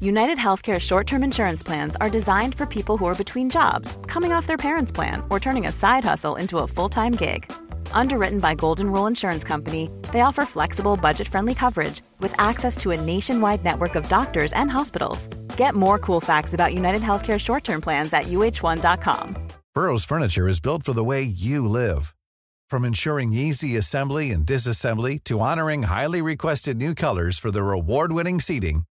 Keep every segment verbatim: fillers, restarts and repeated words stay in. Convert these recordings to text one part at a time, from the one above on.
United Healthcare short-term insurance plans are designed for people who are between jobs, coming off their parents' plan, or turning a side hustle into a full-time gig. Underwritten by Golden Rule Insurance Company, they offer flexible, budget-friendly coverage with access to a nationwide network of doctors and hospitals. Get more cool facts about United Healthcare short-term plans at U H one dot com. Burrow's furniture is built for the way you live. From ensuring easy assembly and disassembly to honoring highly requested new colors for their award-winning seating,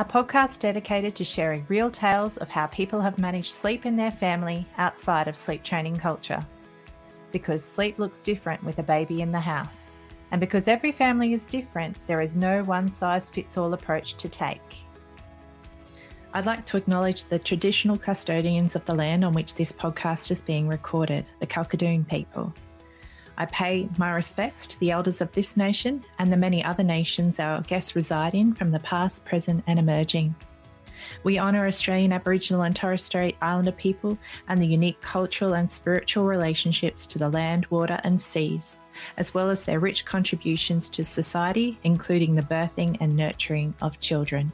a podcast dedicated to sharing real tales of how people have managed sleep in their family outside of sleep training culture. Because sleep looks different with a baby in the house. And because every family is different, there is no one-size-fits-all approach to take. I'd like to acknowledge the traditional custodians of the land on which this podcast is being recorded, the Kalkadoon people. I pay my respects to the elders of this nation and the many other nations our guests reside in from the past, present and emerging. We honour Australian Aboriginal and Torres Strait Islander people and the unique cultural and spiritual relationships to the land, water and seas, as well as their rich contributions to society, including the birthing and nurturing of children.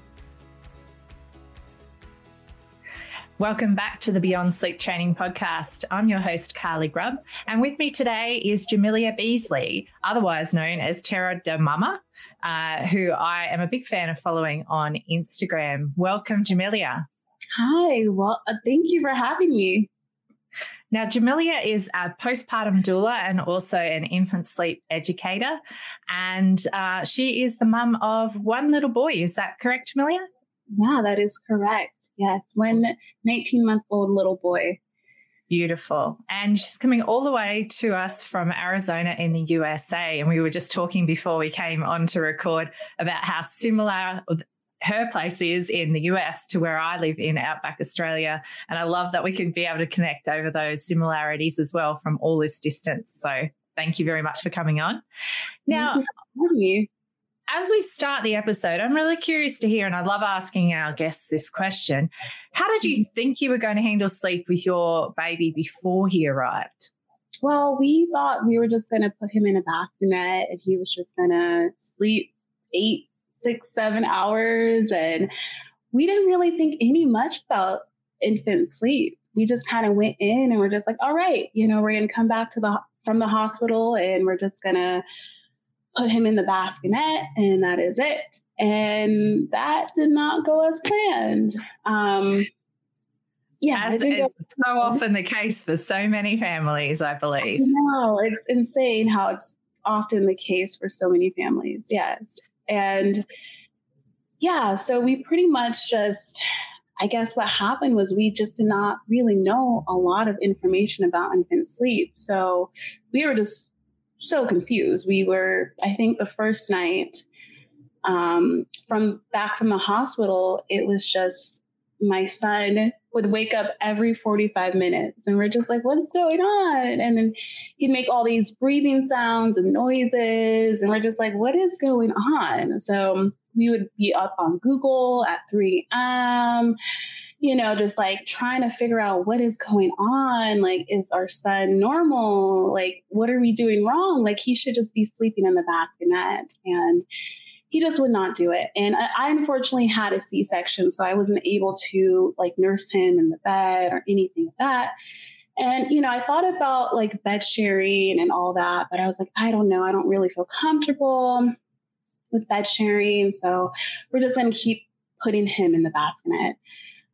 Welcome back to the Beyond Sleep Training Podcast. I'm your host, Carly Grubb, and with me today is Jamilah Beasley, otherwise known as Tierra De Mama, uh, who I am a big fan of following on Instagram. Welcome, Jamilah. Hi. Well, thank you for having me. Now, Jamilah is a postpartum doula and also an infant sleep educator, and uh, she is the mum of one little boy. Is that correct, Jamilah? Yeah, that is correct. Yes, one nineteen-month-old little boy. Beautiful. And she's coming all the way to us from Arizona in the U S A. And we were just talking before we came on to record about how similar her place is in the U S to where I live in Outback Australia. And I love that we can be able to connect over those similarities as well from all this distance. So thank you very much for coming on. Now, thank you for having me. As we start the episode, I'm really curious to hear, and I love asking our guests this question, how did you think you were going to handle sleep with your baby before he arrived? Well, we thought we were just going to put him in a bassinet and he was just going to sleep eight, six, seven hours. And we didn't really think any much about infant sleep. We just kind of went in and we're just like, all right, you know, we're going to come back to the from the hospital and we're just going to put him in the bassinet, and that is it. And that did not go as planned. Um, yeah, as is so often the case for so many families, I believe. No, it's insane how it's often the case for so many families. Yes, and yeah, so we pretty much just, I guess, what happened was we just did not really know a lot of information about infant sleep, so we were just so confused. We were, I think the first night um, from back from the hospital, it was just my son would wake up every forty-five minutes and we're just like, what's going on? And then he'd make all these breathing sounds and noises. And we're just like, what is going on? So we would be up on Google at three a.m. you know, just like trying to figure out what is going on. Like, is our son normal? Like, what are we doing wrong? Like, he should just be sleeping in the bassinet. And he just would not do it. And I, I unfortunately had a C-section, so I wasn't able to like nurse him in the bed or anything like that. And, you know, I thought about like bed sharing and all that, but I was like, I don't know. I don't really feel comfortable with bed sharing. So we're just going to keep putting him in the bassinet.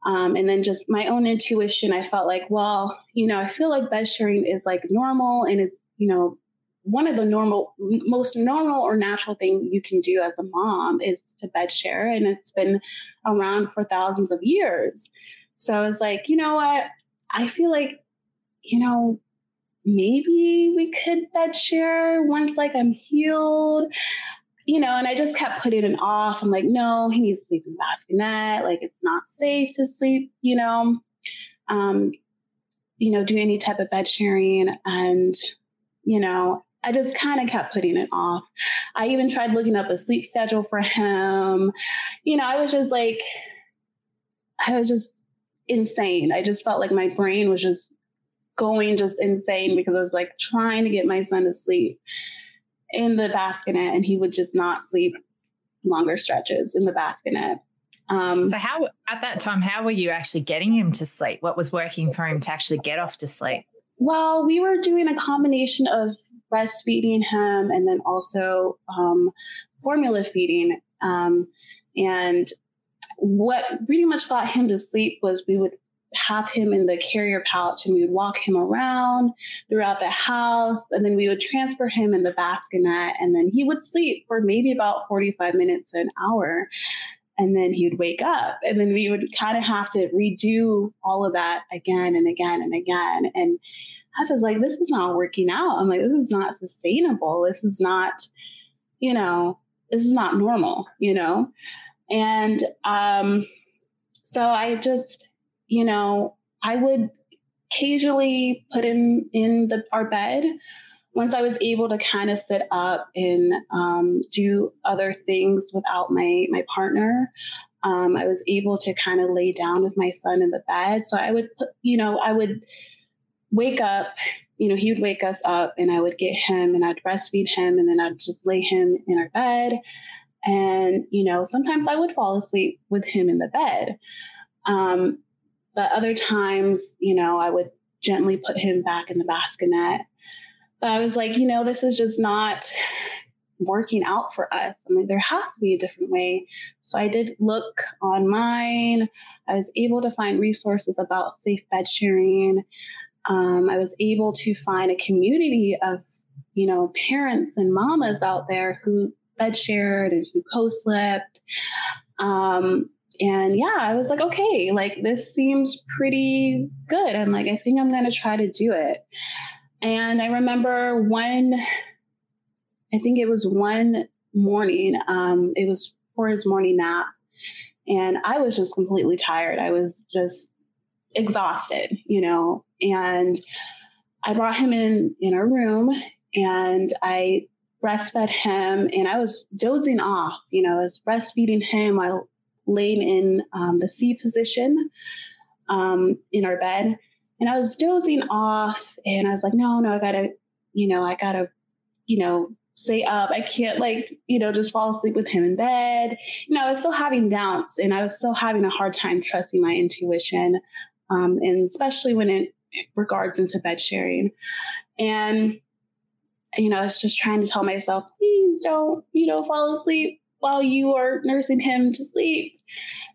Um, and then just my own intuition, I felt like, well, you know, I feel like bed sharing is like normal, and it's, you know, one of the normal, most normal or natural thing you can do as a mom is to bed share. And it's been around for thousands of years. So I was like, you know what? I feel like, you know, maybe we could bed share once like I'm healed, you know, and I just kept putting it off. I'm like, no, he needs to sleep in the bassinet. Like, it's not safe to sleep, you know, um, you know, do any type of bed sharing. And, you know, I just kind of kept putting it off. I even tried looking up a sleep schedule for him. You know, I was just like, I was just insane. I just felt like my brain was just going just insane because I was like trying to get my son to sleep in the bassinet, and he would just not sleep longer stretches in the bassinet. Um, so how, at that time, how were you actually getting him to sleep? What was working for him to actually get off to sleep? Well, we were doing a combination of breastfeeding him and then also um, formula feeding. Um, and what pretty much got him to sleep was we would have him in the carrier pouch, and we would walk him around throughout the house, and then we would transfer him in the bassinet, and then he would sleep for maybe about forty-five minutes to an hour, and then he would wake up, and then we would kind of have to redo all of that again and again and again. And I was just like, this is not working out. I'm like, this is not sustainable. This is not, you know, this is not normal, you know? And um, so I just, you know, I would occasionally put him in the our bed once I was able to kind of sit up and um, do other things without my my partner. Um, I was able to kind of lay down with my son in the bed. So I would, put, you know, I would wake up, you know, he would wake us up, and I would get him, and I'd breastfeed him, and then I'd just lay him in our bed. And, you know, sometimes I would fall asleep with him in the bed. Um, But other times, you know, I would gently put him back in the bassinet. But I was like, you know, this is just not working out for us. I mean, there has to be a different way. So I did look online. I was able to find resources about safe bed sharing. Um, I was able to find a community of, you know, parents and mamas out there who bed shared and who co-slept. Um, And yeah, I was like, okay, like this seems pretty good. I'm like, I think I'm going to try to do it. And I remember one, I think it was one morning, um, it was for his morning nap, and I was just completely tired. I was just exhausted, you know, and I brought him in, in our room, and I breastfed him, and I was dozing off, you know, I was breastfeeding him while laying in um, the C position um, in our bed. And I was dozing off, and I was like, no, no, I gotta, you know, I gotta, you know, stay up. I can't like, you know, just fall asleep with him in bed. You know, I was still having doubts, and I was still having a hard time trusting my intuition. Um, and especially when it regards into bed sharing. And, you know, I was just trying to tell myself, please don't, you know, fall asleep while you are nursing him to sleep.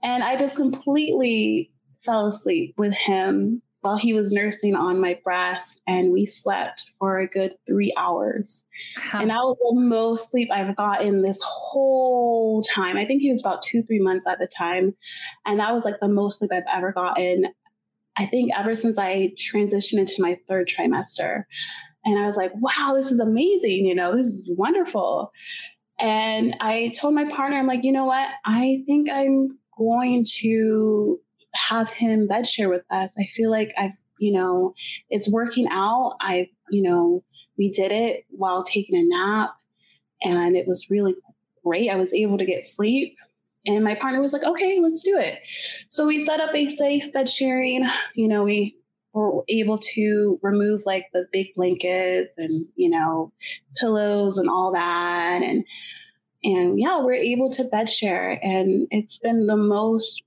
And I just completely fell asleep with him while he was nursing on my breast. And we slept for a good three hours. Huh. And that was the most sleep I've gotten this whole time. I think he was about two, three months at the time. And that was like the most sleep I've ever gotten, I think, ever since I transitioned into my third trimester. And I was like, wow, this is amazing. You know, this is wonderful. And I told my partner, I'm like, you know what? I think I'm going to have him bed share with us. I feel like I've, you know, it's working out. I, you know, we did it while taking a nap, and it was really great. I was able to get sleep, And my partner was like, okay, let's do it. So we set up a safe bed sharing. You know, we were able to remove like the big blankets and, you know, pillows and all that. And, and yeah, we're able to bed share. And it's been the most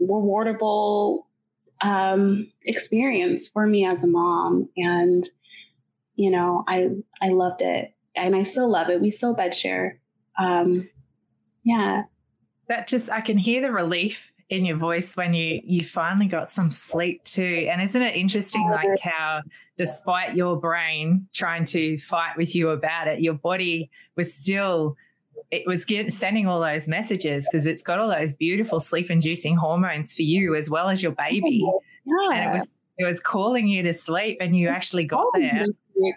rewardable um, experience for me as a mom. And, you know, I, I loved it and I still love it. We still bed share. Um, yeah. That just, I can hear the relief in your voice when you, you finally got some sleep too. And isn't it interesting, like how despite your brain trying to fight with you about it, your body was still, it was get, sending all those messages because it's got all those beautiful sleep inducing hormones for you as well as your baby. Yeah. And it was, it was calling you to sleep and you actually got there.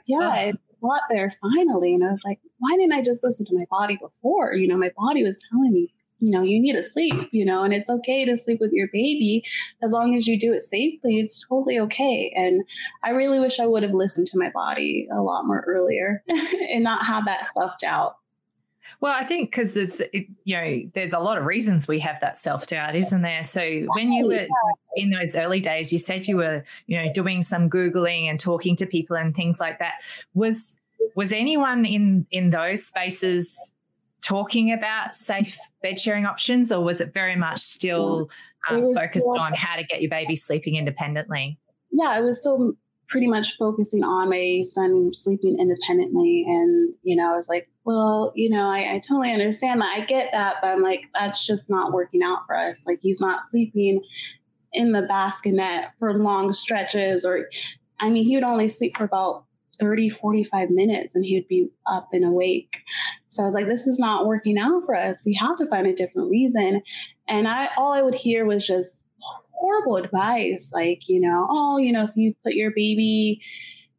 Yeah. Oh. Got there finally. And I was like, why didn't I just listen to my body before? You know, my body was telling me, you know, you need to sleep, you know, and it's okay to sleep with your baby. As long as you do it safely, it's totally okay. And I really wish I would have listened to my body a lot more earlier and not have that self-doubt. Well, I think because it's, it, you know, there's a lot of reasons we have that self-doubt, isn't there? So when you were in those early days, you said you were, you know, doing some Googling and talking to people and things like that. Was was anyone in, in those spaces talking about safe bed sharing options, or was it very much still um, focused on how to get your baby sleeping independently? Yeah, it was still pretty much focusing on my son sleeping independently. And, you know, I was like, well, you know, I, I totally understand that. I get that. But I'm like, that's just not working out for us. Like, he's not sleeping in the bassinet for long stretches. Or, I mean, he would only sleep for about thirty, forty-five minutes and he would be up and awake. So I was like, this is not working out for us. We have to find a different reason. And I, all I would hear was just horrible advice. Like, you know, oh, you know, if you put your baby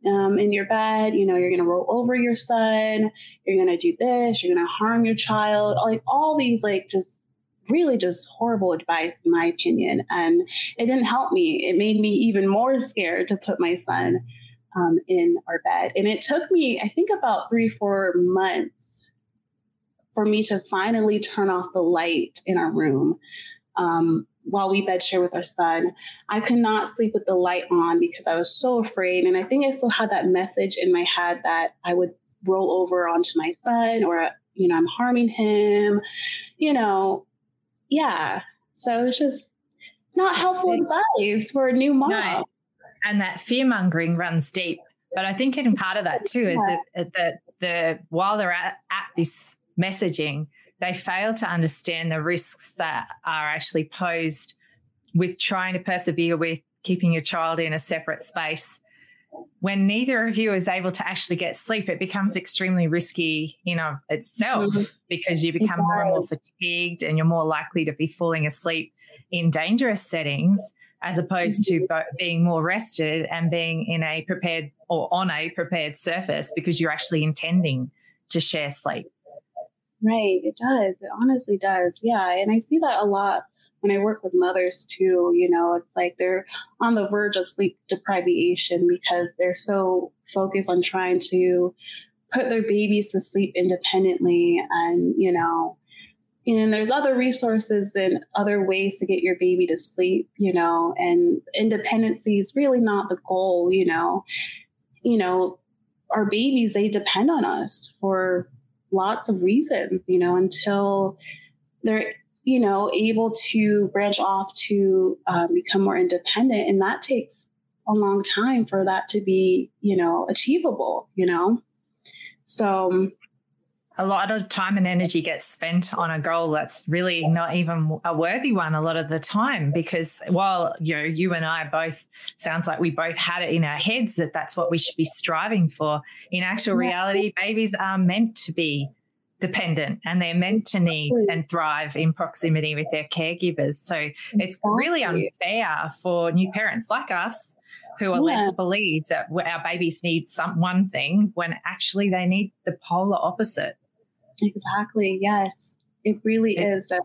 um, in your bed, you know, you're going to roll over your son, you're going to do this, you're going to harm your child, like all these, like, just really just horrible advice, in my opinion. And it didn't help me. It made me even more scared to put my son um, in our bed. And it took me, I think about three, four months for me to finally turn off the light in our room. Um, while we bed share with our son, I could not sleep with the light on because I was so afraid. And I think I still had that message in my head that I would roll over onto my son or, you know, I'm harming him, you know? Yeah. So it's just not helpful advice for a new mom. No. And that fear mongering runs deep. But I think in part of that too, is yeah. that, that the, while they're at, at this messaging, they fail to understand the risks that are actually posed with trying to persevere with keeping your child in a separate space. When neither of you is able to actually get sleep, it becomes extremely risky in of itself because you become more and more fatigued and you're more likely to be falling asleep in dangerous settings as opposed to being more rested and being in a prepared or on a prepared surface because you're actually intending to share sleep. Right. It does. It honestly does. Yeah. And I see that a lot when I work with mothers too. You know, it's like they're on the verge of sleep deprivation because they're so focused on trying to put their babies to sleep independently. And, you know, and there's other resources and other ways to get your baby to sleep, you know, and independency is really not the goal, you know, you know, our babies, they depend on us for lots of reasons, you know, until they're, you know, able to branch off to um, become more independent. And that takes a long time for that to be, you know, achievable, you know. So a lot of time and energy gets spent on a goal that's really not even a worthy one a lot of the time, because while, you know, you and I both, sounds like we both had it in our heads that that's what we should be striving for. In actual reality, babies are meant to be dependent and they're meant to need and thrive in proximity with their caregivers. So it's really unfair for new parents like us who are yeah. led to believe that our babies need some one thing when actually they need the polar opposite. Exactly. Yes, it really it, is. So,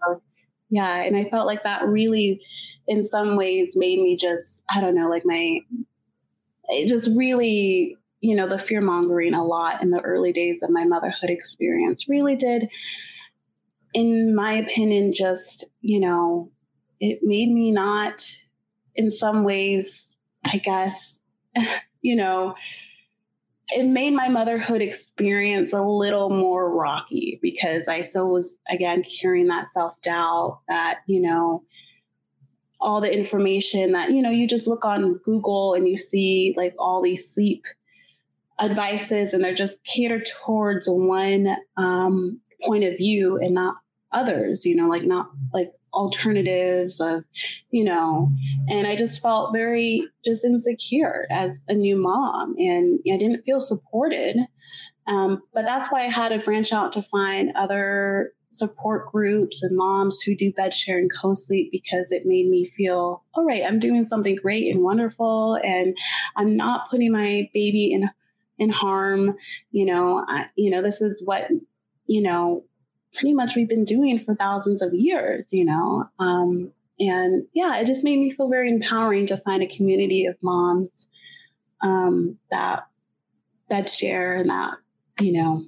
yeah. And I felt like that really, in some ways, made me just, I don't know, like my, it just really, you know, the fear mongering a lot in the early days of my motherhood experience really did in my opinion, just, you know, it made me not, in some ways, I guess, you know, it made my motherhood experience a little more rocky, because I still was, again, carrying that self-doubt that, you know, all the information that, you know, you just look on Google and you see like all these sleep advices and they're just catered towards one um, point of view and not others, you know, like not like alternatives of, you know, and I just felt very just insecure as a new mom and I didn't feel supported. Um, but that's why I had to branch out to find other support groups and moms who do bed share and co-sleep, because it made me feel, all right, I'm doing something great and wonderful and I'm not putting my baby in, in harm. You know, I, you know, this is what, you know, pretty much we've been doing for thousands of years, you know? Um, and yeah, it just made me feel very empowering to find a community of moms um, that bed share and that, you know,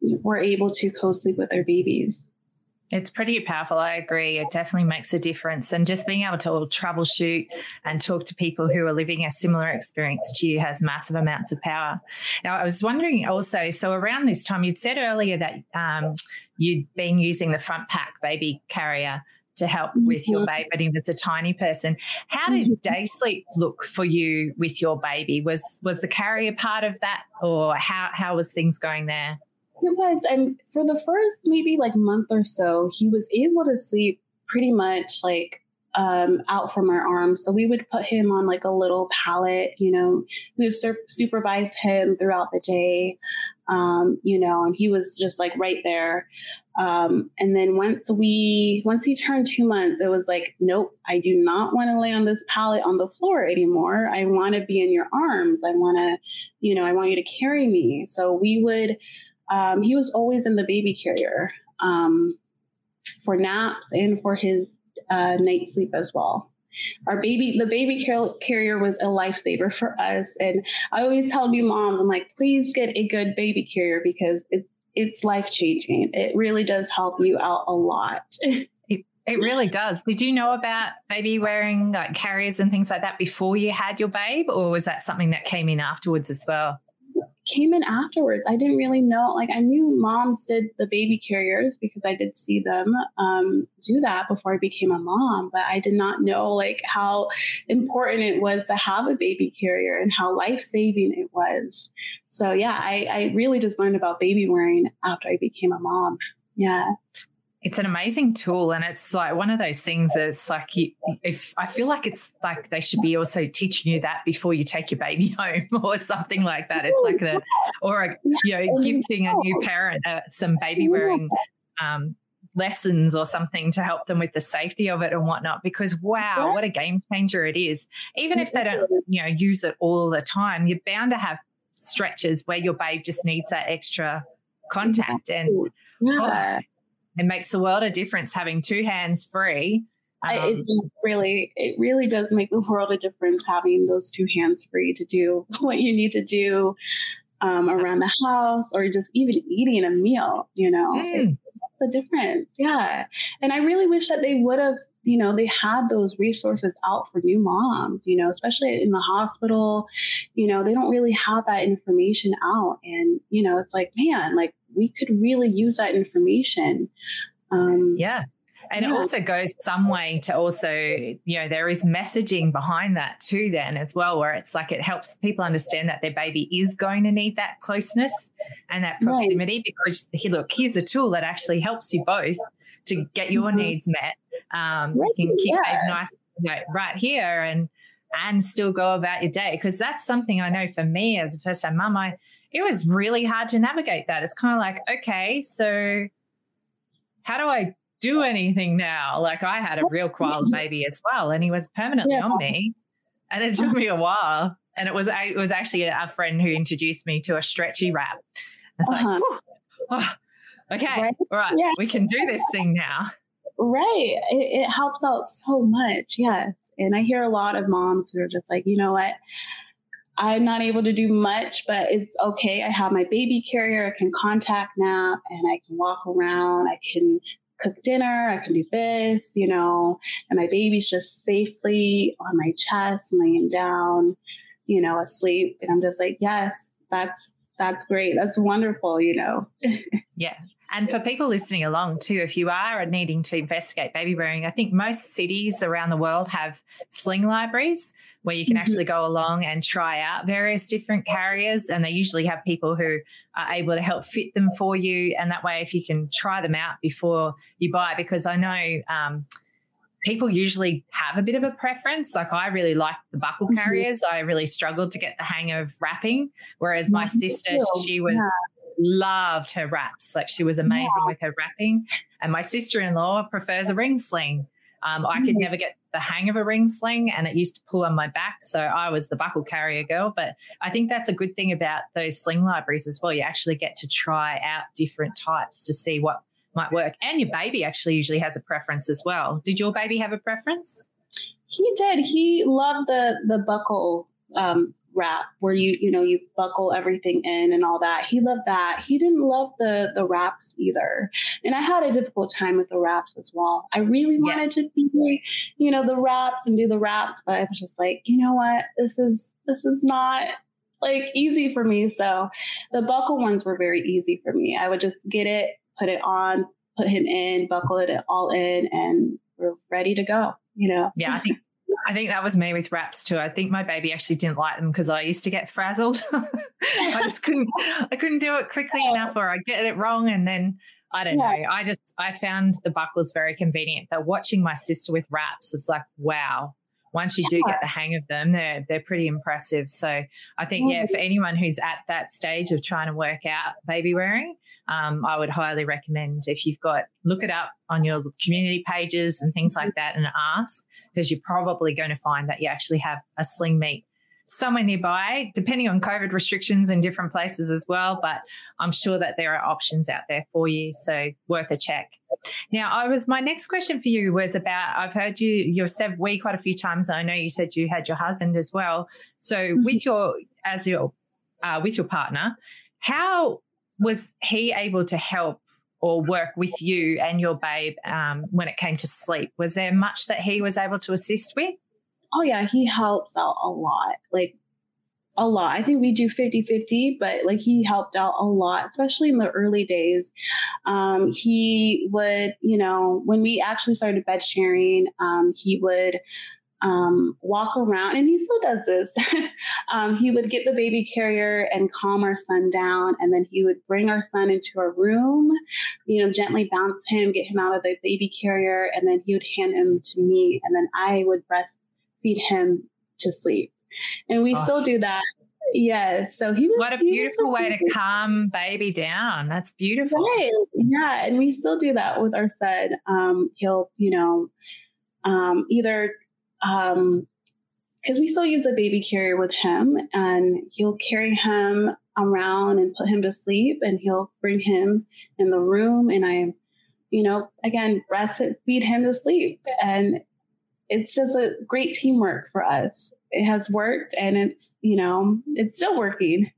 were able to co-sleep with their babies. It's pretty powerful. I agree. It definitely makes a difference. And just being able to troubleshoot and talk to people who are living a similar experience to you has massive amounts of power. Now, I was wondering also, so around this time, you'd said earlier that um, you'd been using the front pack baby carrier to help mm-hmm. with your baby, but it was a tiny person. How did mm-hmm. day sleep look for you with your baby? Was was the carrier part of that, or how, how was things going there? It was, and for the first maybe like month or so, he was able to sleep pretty much like um, out from our arms. So we would put him on like a little pallet, you know, we would sur- supervise him throughout the day, um, you know, and he was just like right there. Um, and then once we, once he turned two months, it was like, nope, I do not want to lay on this pallet on the floor anymore. I want to be in your arms. I want to, you know, I want you to carry me. So we would, Um, he was always in the baby carrier um, for naps and for his uh, night sleep as well. Our baby, the baby car- carrier was a lifesaver for us. And I always tell new moms, I'm like, please get a good baby carrier because it, it's life-changing. It really does help you out a lot. it, it really does. Did you know about maybe wearing like carriers and things like that before you had your babe, or was that something that came in afterwards as well? Came in afterwards. I didn't really know. Like I knew moms did the baby carriers because I did see them um, do that before I became a mom, but I did not know like how important it was to have a baby carrier and how life-saving it was. So yeah, I, I really just learned about baby wearing after I became a mom. Yeah. It's an amazing tool. And it's like one of those things that's like, you, if I feel like it's like they should be also teaching you that before you take your baby home or something like that. It's like the, or, a, you know, gifting a new parent uh, some baby wearing um, lessons or something to help them with the safety of it and whatnot, because wow, what a game changer it is. Even if they don't, you know, use it all the time, you're bound to have stretches where your babe just needs that extra contact. And oh, it makes the world a difference having two hands free. Um, it really, it really does make the world a difference having those two hands free to do what you need to do um, around the house, or just even eating a meal, you know, mm. it, it's a difference. Yeah. And I really wish that they would have, you know, they had those resources out for new moms, you know, especially in the hospital, you know, they don't really have that information out. And, you know, it's like, man, like we could really use that information. Um, yeah. And yeah. It also goes some way to also, you know, there is messaging behind that too then as well, where it's like it helps people understand that their baby is going to need that closeness and that proximity, right. Because, hey, look, here's a tool that actually helps you both to get your mm-hmm. needs met. Um, right. You can keep yeah. baby nice, you know, right here and and still go about your day, because that's something I know for me as a first-time mum, I it was really hard to navigate that. It's kind of like, okay, so how do I do anything now? Like I had a real koala baby as well, and he was permanently yeah. on me, and it took me a while. And it was it was actually a friend who introduced me to a stretchy wrap. It's uh-huh. like, oh, okay, right? all right, yeah. we can do this thing now. Right, it, it helps out so much. Yes, and I hear a lot of moms who are just like, you know what, I'm not able to do much, but it's okay. I have my baby carrier. I can contact nap and I can walk around. I can cook dinner. I can do this, you know, and my baby's just safely on my chest, laying down, you know, asleep. And I'm just like, yes, that's, that's great. That's wonderful. You know? Yeah. And for people listening along too, if you are needing to investigate baby wearing, I think most cities around the world have sling libraries where you can mm-hmm. actually go along and try out various different carriers. And they usually have people who are able to help fit them for you. And that way, if you can try them out before you buy, because I know um, people usually have a bit of a preference. Like I really liked the buckle mm-hmm. carriers. I really struggled to get the hang of wrapping, whereas my mm-hmm. sister, she was... Yeah. Loved her wraps. Like she was amazing yeah. with her wrapping. And my sister-in-law prefers a ring sling. Um, I mm-hmm. could never get the hang of a ring sling and it used to pull on my back. So I was the buckle carrier girl. But I think that's a good thing about those sling libraries as well. You actually get to try out different types to see what might work. And your baby actually usually has a preference as well. Did your baby have a preference? He did. He loved the the buckle um wrap where you you know you buckle everything in and all that. He loved that. He didn't love the the wraps either, and I had a difficult time with the wraps as well. I really wanted yes. to be, you know, the wraps and do the wraps, but I was just like, you know what, this is this is not like easy for me. So the buckle ones were very easy for me. I would just get it, put it on, put him in, buckle it all in, and we're ready to go, you know. Yeah, I think I think that was me with wraps too. I think my baby actually didn't like them because I used to get frazzled. I just couldn't, I couldn't do it quickly oh. enough, or I get it wrong. And then I don't yeah. know. I just, I found the buckles very convenient, but watching my sister with wraps, it's like, wow, once you yeah. do get the hang of them, they're, they're pretty impressive. So I think, yeah, for anyone who's at that stage of trying to work out baby wearing, um, I would highly recommend if you've got, look it up on your community pages and things like that and ask, because you're probably going to find that you actually have a sling meet somewhere nearby, depending on COVID restrictions in different places as well. But I'm sure that there are options out there for you. So worth a check. Now, I was my next question for you was about, I've heard you, you're said we quite a few times. And I know you said you had your husband as well. So mm-hmm. with your, as your, uh, with your partner, how was he able to help or work with you and your babe um, when it came to sleep? Was there much that he was able to assist with? Oh, yeah, he helps out a lot, like a lot. I think we do fifty-fifty, but like he helped out a lot, especially in the early days. Um, he would, you know, when we actually started bed sharing, um, he would um, walk around, and he still does this. um, he would get the baby carrier and calm our son down, and then he would bring our son into a room, you know, gently bounce him, get him out of the baby carrier, and then he would hand him to me, and then I would breastfeed him to sleep. And we oh. still do that. Yes. So he was, what a beautiful way to calm baby down. That's beautiful. Right. Yeah. And we still do that with our son. Um, he'll, you know, um, either, um, cause we still use the baby carrier with him, and he'll carry him around and put him to sleep, and he'll bring him in the room. And I, you know, again, rest and feed him to sleep. And it's just a great teamwork for us. It has worked, and it's, you know, it's still working.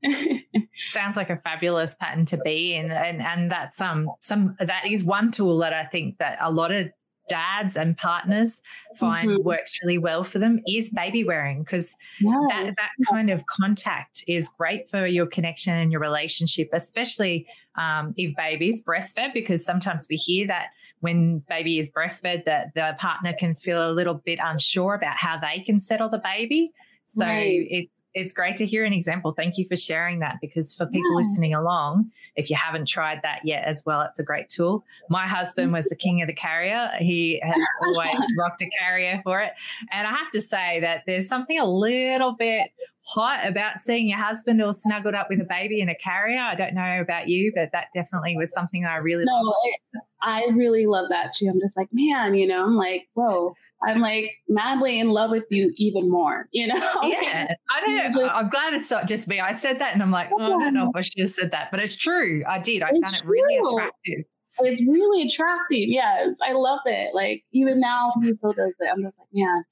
Sounds like a fabulous pattern to be in. And, and that's um, some, that is one tool that I think that a lot of dads and partners find mm-hmm. works really well for them is baby wearing, because yeah. that, that kind of contact is great for your connection and your relationship, especially um, if baby's breastfed, because sometimes we hear that when baby is breastfed that the partner can feel a little bit unsure about how they can settle the baby. So right. it's it's great to hear an example. Thank you for sharing that, because for people yeah. listening along, if you haven't tried that yet as well, it's a great tool. My husband was the king of the carrier. He has always rocked a carrier for it. And I have to say that there's something a little bit hot about seeing your husband all snuggled up with a baby in a carrier. I don't know about you, but that definitely was something that I really no, loved. It- I really love that too. I'm just like, man, you know, I'm like, whoa, I'm like madly in love with you even more, you know? Yeah. I don't know. I'm glad it's not just me. I said that and I'm like, oh, I don't know if I should have said that, but it's true. I did. I it's found it really true. attractive. It's really attractive. Yes. I love it. Like even now when he still does it, I'm just like, man,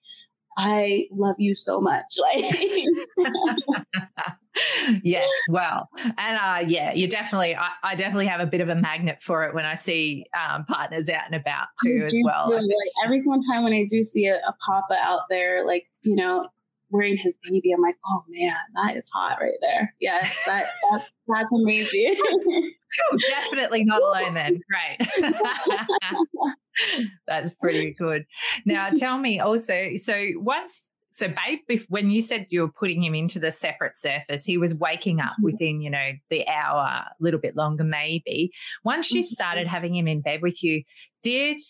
I love you so much. Like, yes. Well, and uh, yeah, you definitely, I, I definitely have a bit of a magnet for it when I see um, partners out and about too, as well. Like, every one time when I do see a, a papa out there, like, you know, wearing his baby, I'm like, oh man, that is hot right there. Yes, that, that's, that's amazing. Definitely not alone then. Great. That's pretty good. Now tell me also, so once, so babe, if, when you said you were putting him into the separate surface, he was waking up within, you know, the hour, a little bit longer maybe. Once you started having him in bed with you, did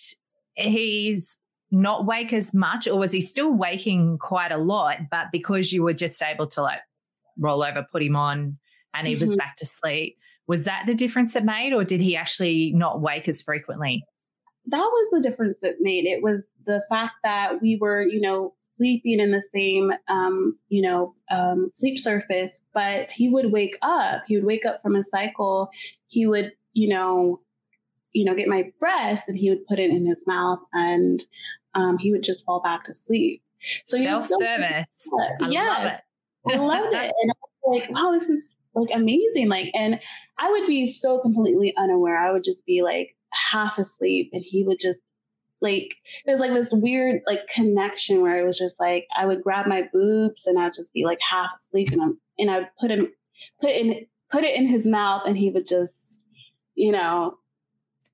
he's not wake as much, or was he still waking quite a lot, but because you were just able to like roll over, put him on, and he mm-hmm. was back to sleep? Was that the difference it made, or did he actually not wake as frequently? That was the difference it made. It was the fact that we were, you know, sleeping in the same, um, you know, um, sleep surface, but he would wake up. He would wake up from a cycle. He would, you know, you know, get my breath, and he would put it in his mouth, and um, he would just fall back to sleep. So self-service. I yeah. love it. I loved it. And I was like, wow, this is like amazing. Like, and I would be so completely unaware. I would just be like half asleep, and he would just like, it was like this weird like connection where it was just like, I would grab my boobs and I'd just be like half asleep, and I'm, and I'd put him, put in, put it in his mouth, and he would just, you know.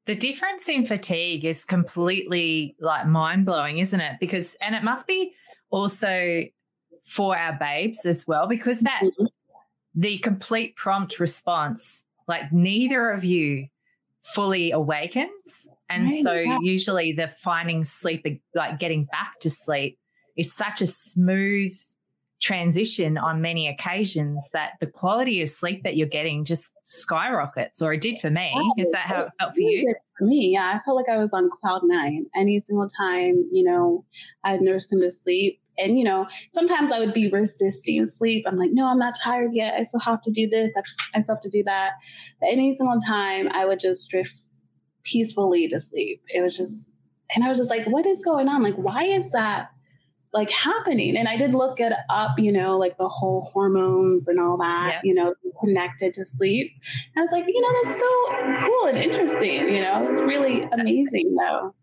The difference in fatigue is completely like mind blowing, isn't it? Because, and it must be also for our babes as well, because that mm-hmm. the complete prompt response, like neither of you fully awakens. And right, so yeah. usually the finding sleep, like getting back to sleep, is such a smooth transition on many occasions that the quality of sleep that you're getting just skyrockets, or it did for me. Is that how it felt for you? For me, yeah, I felt like I was on cloud nine any single time, you know, I nursed him to sleep. And, you know, sometimes I would be resisting sleep. I'm like, no, I'm not tired yet. I still have to do this. I still have to do that. But any single time I would just drift peacefully to sleep. It was just, and I was just like, what is going on? Like, why is that like happening? And I did look it up, you know, like the whole hormones and all that, yep. you know, connected to sleep. And I was like, you know, that's so cool and interesting. You know, it's really amazing though.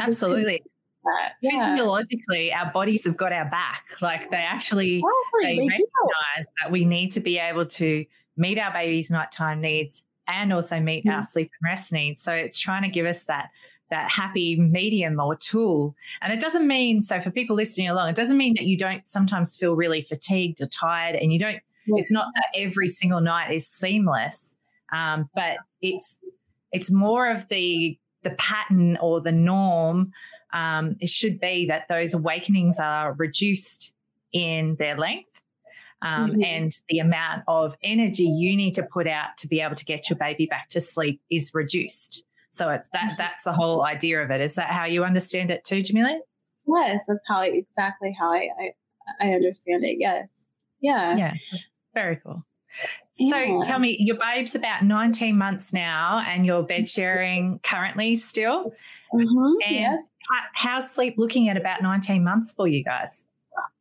Absolutely. That. Yeah. Physiologically, our bodies have got our back. Like they actually exactly, they they recognize do. That we need to be able to meet our baby's nighttime needs and also meet mm-hmm. our sleep and rest needs. So it's trying to give us that that happy medium or tool. And it doesn't mean, so for people listening along, it doesn't mean that you don't sometimes feel really fatigued or tired, and you don't, yeah. it's not that every single night is seamless, um, but it's it's more of the the pattern or the norm. Um, it should be that those awakenings are reduced in their length um, mm-hmm. and the amount of energy you need to put out to be able to get your baby back to sleep is reduced. So it's that that's the whole idea of it. Is that how you understand it too, Jamilah? Yes, that's how I, exactly how I, I I understand it, yes. Yeah. Yeah, very cool. So yeah. tell me, your babe's about nineteen months now and you're bed sharing currently still. Mm-hmm, and yes. how, how's sleep looking at about nineteen months for you guys?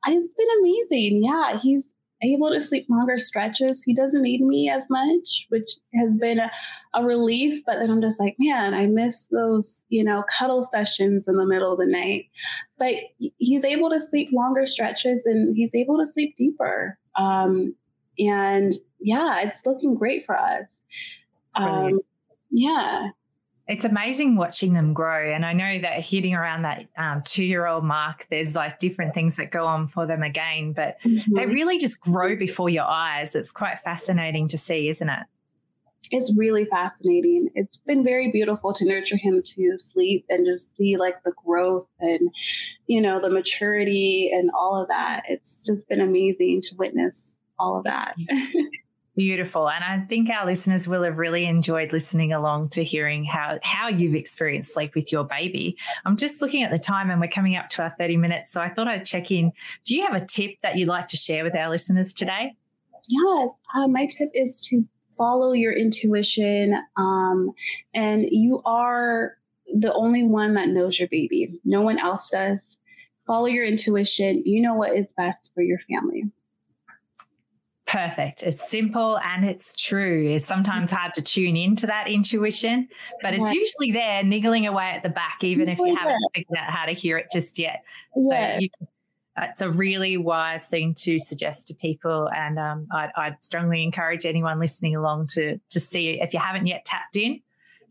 It's been amazing. Yeah, he's able to sleep longer stretches. He doesn't need me as much, which has been a, a relief. But then I'm just like, man, I miss those, you know, cuddle sessions in the middle of the night. But he's able to sleep longer stretches and he's able to sleep deeper. Um, and yeah, it's looking great for us. Um, yeah. It's amazing watching them grow. And I know that hitting around that um, two-year-old mark, there's like different things that go on for them again, but mm-hmm. they really just grow before your eyes. It's quite fascinating to see, isn't it? It's really fascinating. It's been very beautiful to nurture him to sleep and just see like the growth and, you know, the maturity and all of that. It's just been amazing to witness all of that. Beautiful. And I think our listeners will have really enjoyed listening along to hearing how, how you've experienced sleep with your baby. I'm just looking at the time and we're coming up to our thirty minutes. So I thought I'd check in. Do you have a tip that you'd like to share with our listeners today? Yes. Uh, my tip is to follow your intuition. Um, and you are the only one that knows your baby. No one else does. follow your intuition. You know what is best for your family. Perfect. It's simple and it's true. It's sometimes hard to tune into that intuition, but it's usually there niggling away at the back, even if you haven't figured out how to hear it just yet. So you, it's a really wise thing to suggest to people. And um, I'd, I'd strongly encourage anyone listening along to, to see if you haven't yet tapped in,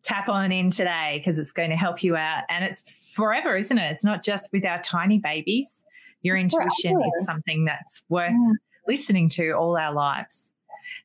tap on in today, because it's going to help you out. And it's forever, isn't it? It's not just with our tiny babies. Your intuition forever. Is something that's worth yeah. listening to all our lives.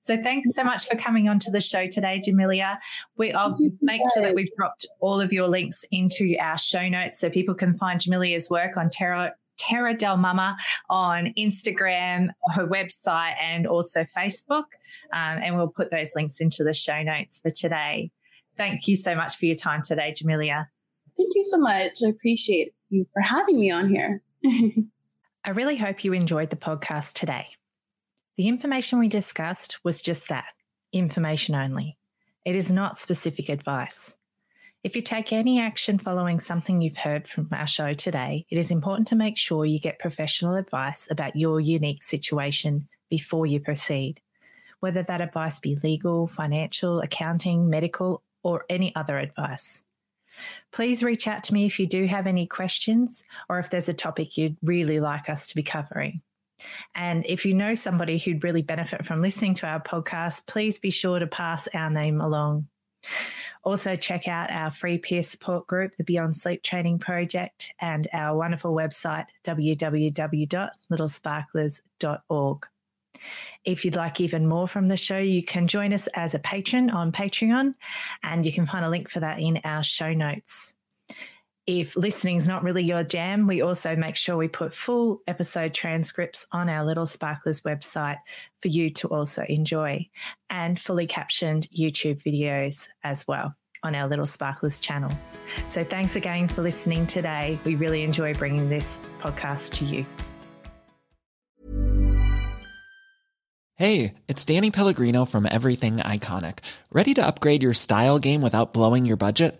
So thanks so much for coming onto the show today, Jamilah. We I'll make sure that we've dropped all of your links into our show notes so people can find Jamilah's work on Tierra, Tierra De Mama on Instagram, her website, and also Facebook. Um, and we'll put those links into the show notes for today. Thank you so much for your time today, Jamilah. Thank you so much. I appreciate you for having me on here. I really hope you enjoyed the podcast today. The information we discussed was just that, information only. It is not specific advice. If you take any action following something you've heard from our show today, it is important to make sure you get professional advice about your unique situation before you proceed, whether that advice be legal, financial, accounting, medical, or any other advice. Please reach out to me if you do have any questions or if there's a topic you'd really like us to be covering. And if you know somebody who'd really benefit from listening to our podcast, please be sure to pass our name along. Also check out our free peer support group, the Beyond Sleep Training Project, and our wonderful website, w w w dot little sparklers dot org. If you'd like even more from the show, you can join us as a patron on Patreon, and you can find a link for that in our show notes. If listening's not really your jam, we also make sure we put full episode transcripts on our Little Sparklers website for you to also enjoy, and fully captioned YouTube videos as well on our Little Sparklers channel. So thanks again for listening today. We really enjoy bringing this podcast to you. Hey, it's Danny Pellegrino from Everything Iconic. Ready to upgrade your style game without blowing your budget?